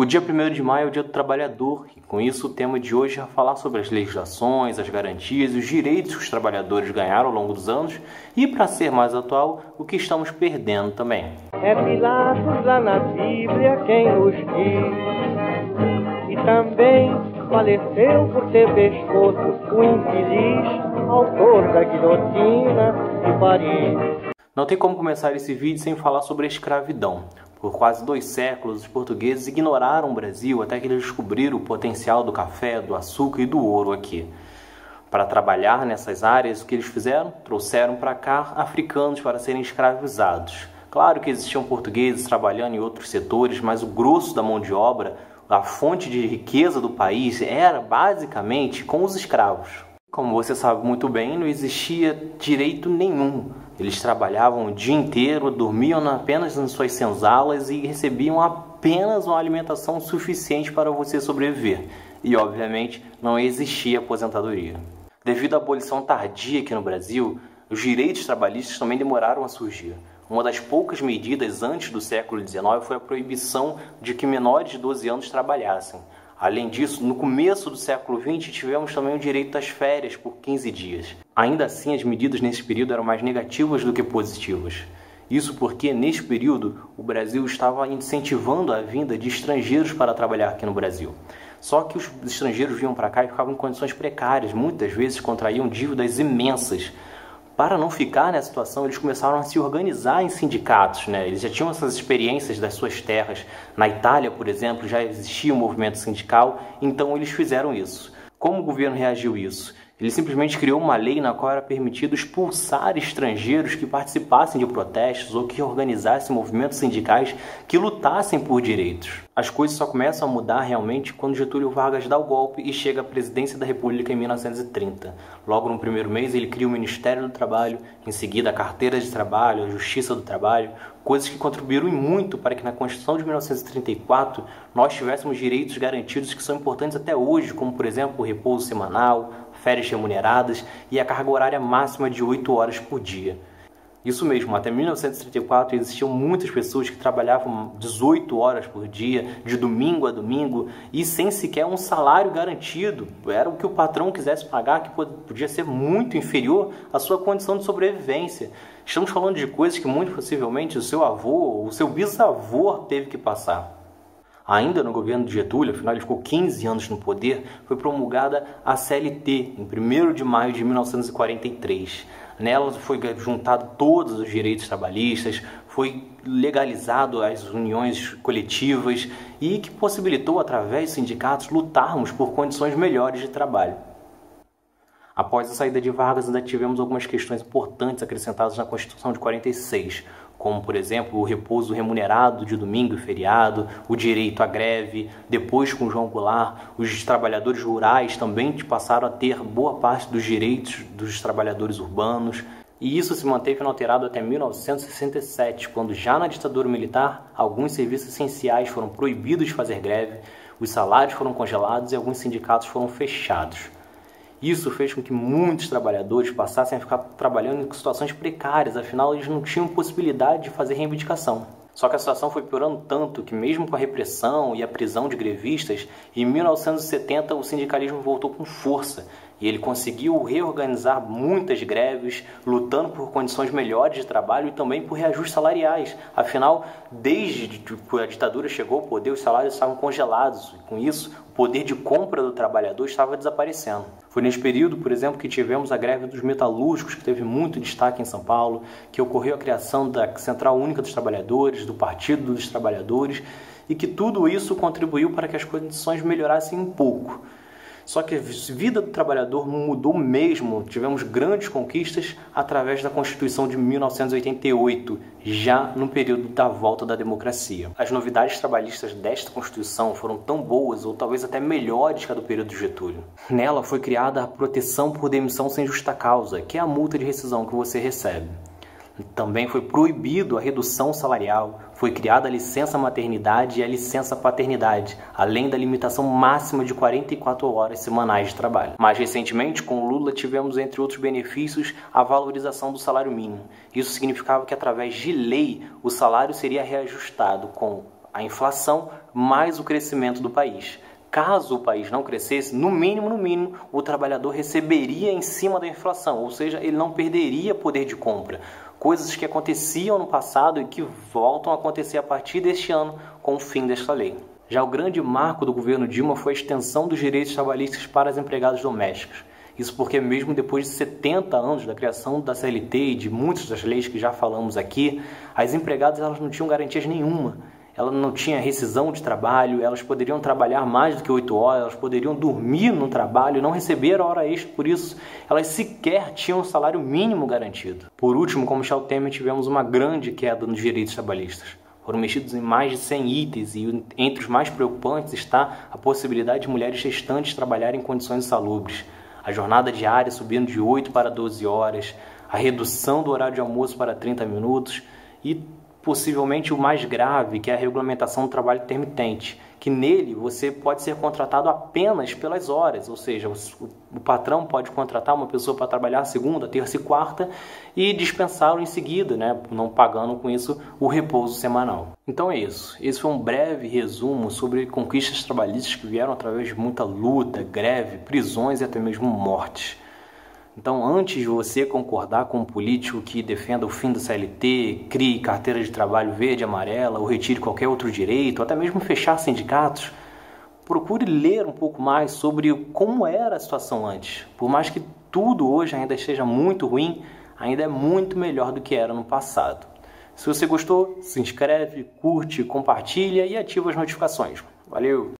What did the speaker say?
O dia 1º de maio é o Dia do Trabalhador e, com isso, o tema de hoje é falar sobre as legislações, as garantias e os direitos que os trabalhadores ganharam ao longo dos anos e, para ser mais atual, o que estamos perdendo também. É Pilatos lá na Bíblia quem nos diz, e também faleceu por ter pescoço o infeliz autor da guilhotina de Paris. Não tem como começar esse vídeo sem falar sobre a escravidão. Por quase 2 séculos, os portugueses ignoraram o Brasil até que eles descobriram o potencial do café, do açúcar e do ouro aqui. Para trabalhar nessas áreas, o que eles fizeram? Trouxeram para cá africanos para serem escravizados. Claro que existiam portugueses trabalhando em outros setores, mas o grosso da mão de obra, a fonte de riqueza do país, era basicamente com os escravos. Como você sabe muito bem, não existia direito nenhum. Eles trabalhavam o dia inteiro, dormiam apenas nas suas senzalas e recebiam apenas uma alimentação suficiente para você sobreviver. E, obviamente, não existia aposentadoria. Devido à abolição tardia aqui no Brasil, os direitos trabalhistas também demoraram a surgir. Uma das poucas medidas antes do século XIX foi a proibição de que menores de 12 anos trabalhassem. Além disso, no começo do século XX, tivemos também o direito às férias por 15 dias. Ainda assim, as medidas nesse período eram mais negativas do que positivas. Isso porque, nesse período, o Brasil estava incentivando a vinda de estrangeiros para trabalhar aqui no Brasil. Só que os estrangeiros vinham para cá e ficavam em condições precárias, muitas vezes contraíam dívidas imensas. Para não ficar nessa situação, eles começaram a se organizar em sindicatos, né? Eles já tinham essas experiências das suas terras. Na Itália, por exemplo, já existia um movimento sindical, então eles fizeram isso. Como o governo reagiu a isso? Ele simplesmente criou uma lei na qual era permitido expulsar estrangeiros que participassem de protestos ou que organizassem movimentos sindicais que lutassem por direitos. As coisas só começam a mudar realmente quando Getúlio Vargas dá o golpe e chega à presidência da República em 1930. Logo no primeiro mês ele cria o Ministério do Trabalho, em seguida a Carteira de Trabalho, a Justiça do Trabalho, coisas que contribuíram muito para que na Constituição de 1934 nós tivéssemos direitos garantidos que são importantes até hoje, como por exemplo o repouso semanal, férias remuneradas e a carga horária máxima de 8 horas por dia. Isso mesmo, até 1934 existiam muitas pessoas que trabalhavam 18 horas por dia, de domingo a domingo, e sem sequer um salário garantido. Era o que o patrão quisesse pagar, que podia ser muito inferior à sua condição de sobrevivência. Estamos falando de coisas que muito possivelmente o seu avô ou o seu bisavô teve que passar. Ainda no governo de Getúlio, afinal ele ficou 15 anos no poder, foi promulgada a CLT, em 1º de maio de 1943. Nela foi juntado todos os direitos trabalhistas, foi legalizado as uniões coletivas e que possibilitou, através dos sindicatos, lutarmos por condições melhores de trabalho. Após a saída de Vargas, ainda tivemos algumas questões importantes acrescentadas na Constituição de 46, como, por exemplo, o repouso remunerado de domingo e feriado, o direito à greve. Depois, com João Goulart, os trabalhadores rurais também passaram a ter boa parte dos direitos dos trabalhadores urbanos. E isso se manteve inalterado até 1967, quando já na ditadura militar, alguns serviços essenciais foram proibidos de fazer greve, os salários foram congelados e alguns sindicatos foram fechados. Isso fez com que muitos trabalhadores passassem a ficar trabalhando em situações precárias, afinal eles não tinham possibilidade de fazer reivindicação. Só que a situação foi piorando tanto que, mesmo com a repressão e a prisão de grevistas, em 1970 o sindicalismo voltou com força e ele conseguiu reorganizar muitas greves, lutando por condições melhores de trabalho e também por reajustes salariais. Afinal, desde que a ditadura chegou ao poder, os salários estavam congelados e, com isso, o poder de compra do trabalhador estava desaparecendo. Foi nesse período, por exemplo, que tivemos a greve dos metalúrgicos, que teve muito destaque em São Paulo, que ocorreu a criação da Central Única dos Trabalhadores, do Partido dos Trabalhadores, e que tudo isso contribuiu para que as condições melhorassem um pouco. Só que a vida do trabalhador mudou mesmo, tivemos grandes conquistas através da Constituição de 1988, já no período da volta da democracia. As novidades trabalhistas desta Constituição foram tão boas, ou talvez até melhores que a do período de Getúlio. Nela foi criada a proteção por demissão sem justa causa, que é a multa de rescisão que você recebe. Também foi proibido a redução salarial, foi criada a licença maternidade e a licença paternidade, além da limitação máxima de 44 horas semanais de trabalho. Mais recentemente, com o Lula, tivemos, entre outros benefícios, a valorização do salário mínimo. Isso significava que, através de lei, o salário seria reajustado com a inflação mais o crescimento do país. Caso o país não crescesse, no mínimo, o trabalhador receberia em cima da inflação, ou seja, ele não perderia poder de compra. Coisas que aconteciam no passado e que voltam a acontecer a partir deste ano com o fim desta lei. Já o grande marco do governo Dilma foi a extensão dos direitos trabalhistas para os empregados domésticos. Isso porque mesmo depois de 70 anos da criação da CLT e de muitas das leis que já falamos aqui, as empregadas elas não tinham garantias nenhuma. Ela não tinha rescisão de trabalho, elas poderiam trabalhar mais do que 8 horas, elas poderiam dormir no trabalho, não receber hora extra, por isso elas sequer tinham um salário mínimo garantido. Por último, com Michel Temer, tivemos uma grande queda nos direitos trabalhistas. Foram mexidos em mais de 100 itens e entre os mais preocupantes está a possibilidade de mulheres gestantes trabalharem em condições insalubres. A jornada diária subindo de 8 para 12 horas, a redução do horário de almoço para 30 minutos e possivelmente o mais grave, que é a regulamentação do trabalho intermitente, que nele você pode ser contratado apenas pelas horas, ou seja, o patrão pode contratar uma pessoa para trabalhar segunda, terça e quarta e dispensá-lo em seguida, não pagando com isso o repouso semanal. Então é isso, esse foi um breve resumo sobre conquistas trabalhistas que vieram através de muita luta, greve, prisões e até mesmo mortes. Então, antes de você concordar com um político que defenda o fim da CLT, crie carteira de trabalho verde e amarela, ou retire qualquer outro direito, ou até mesmo fechar sindicatos, procure ler um pouco mais sobre como era a situação antes. Por mais que tudo hoje ainda esteja muito ruim, ainda é muito melhor do que era no passado. Se você gostou, se inscreve, curte, compartilha e ativa as notificações. Valeu!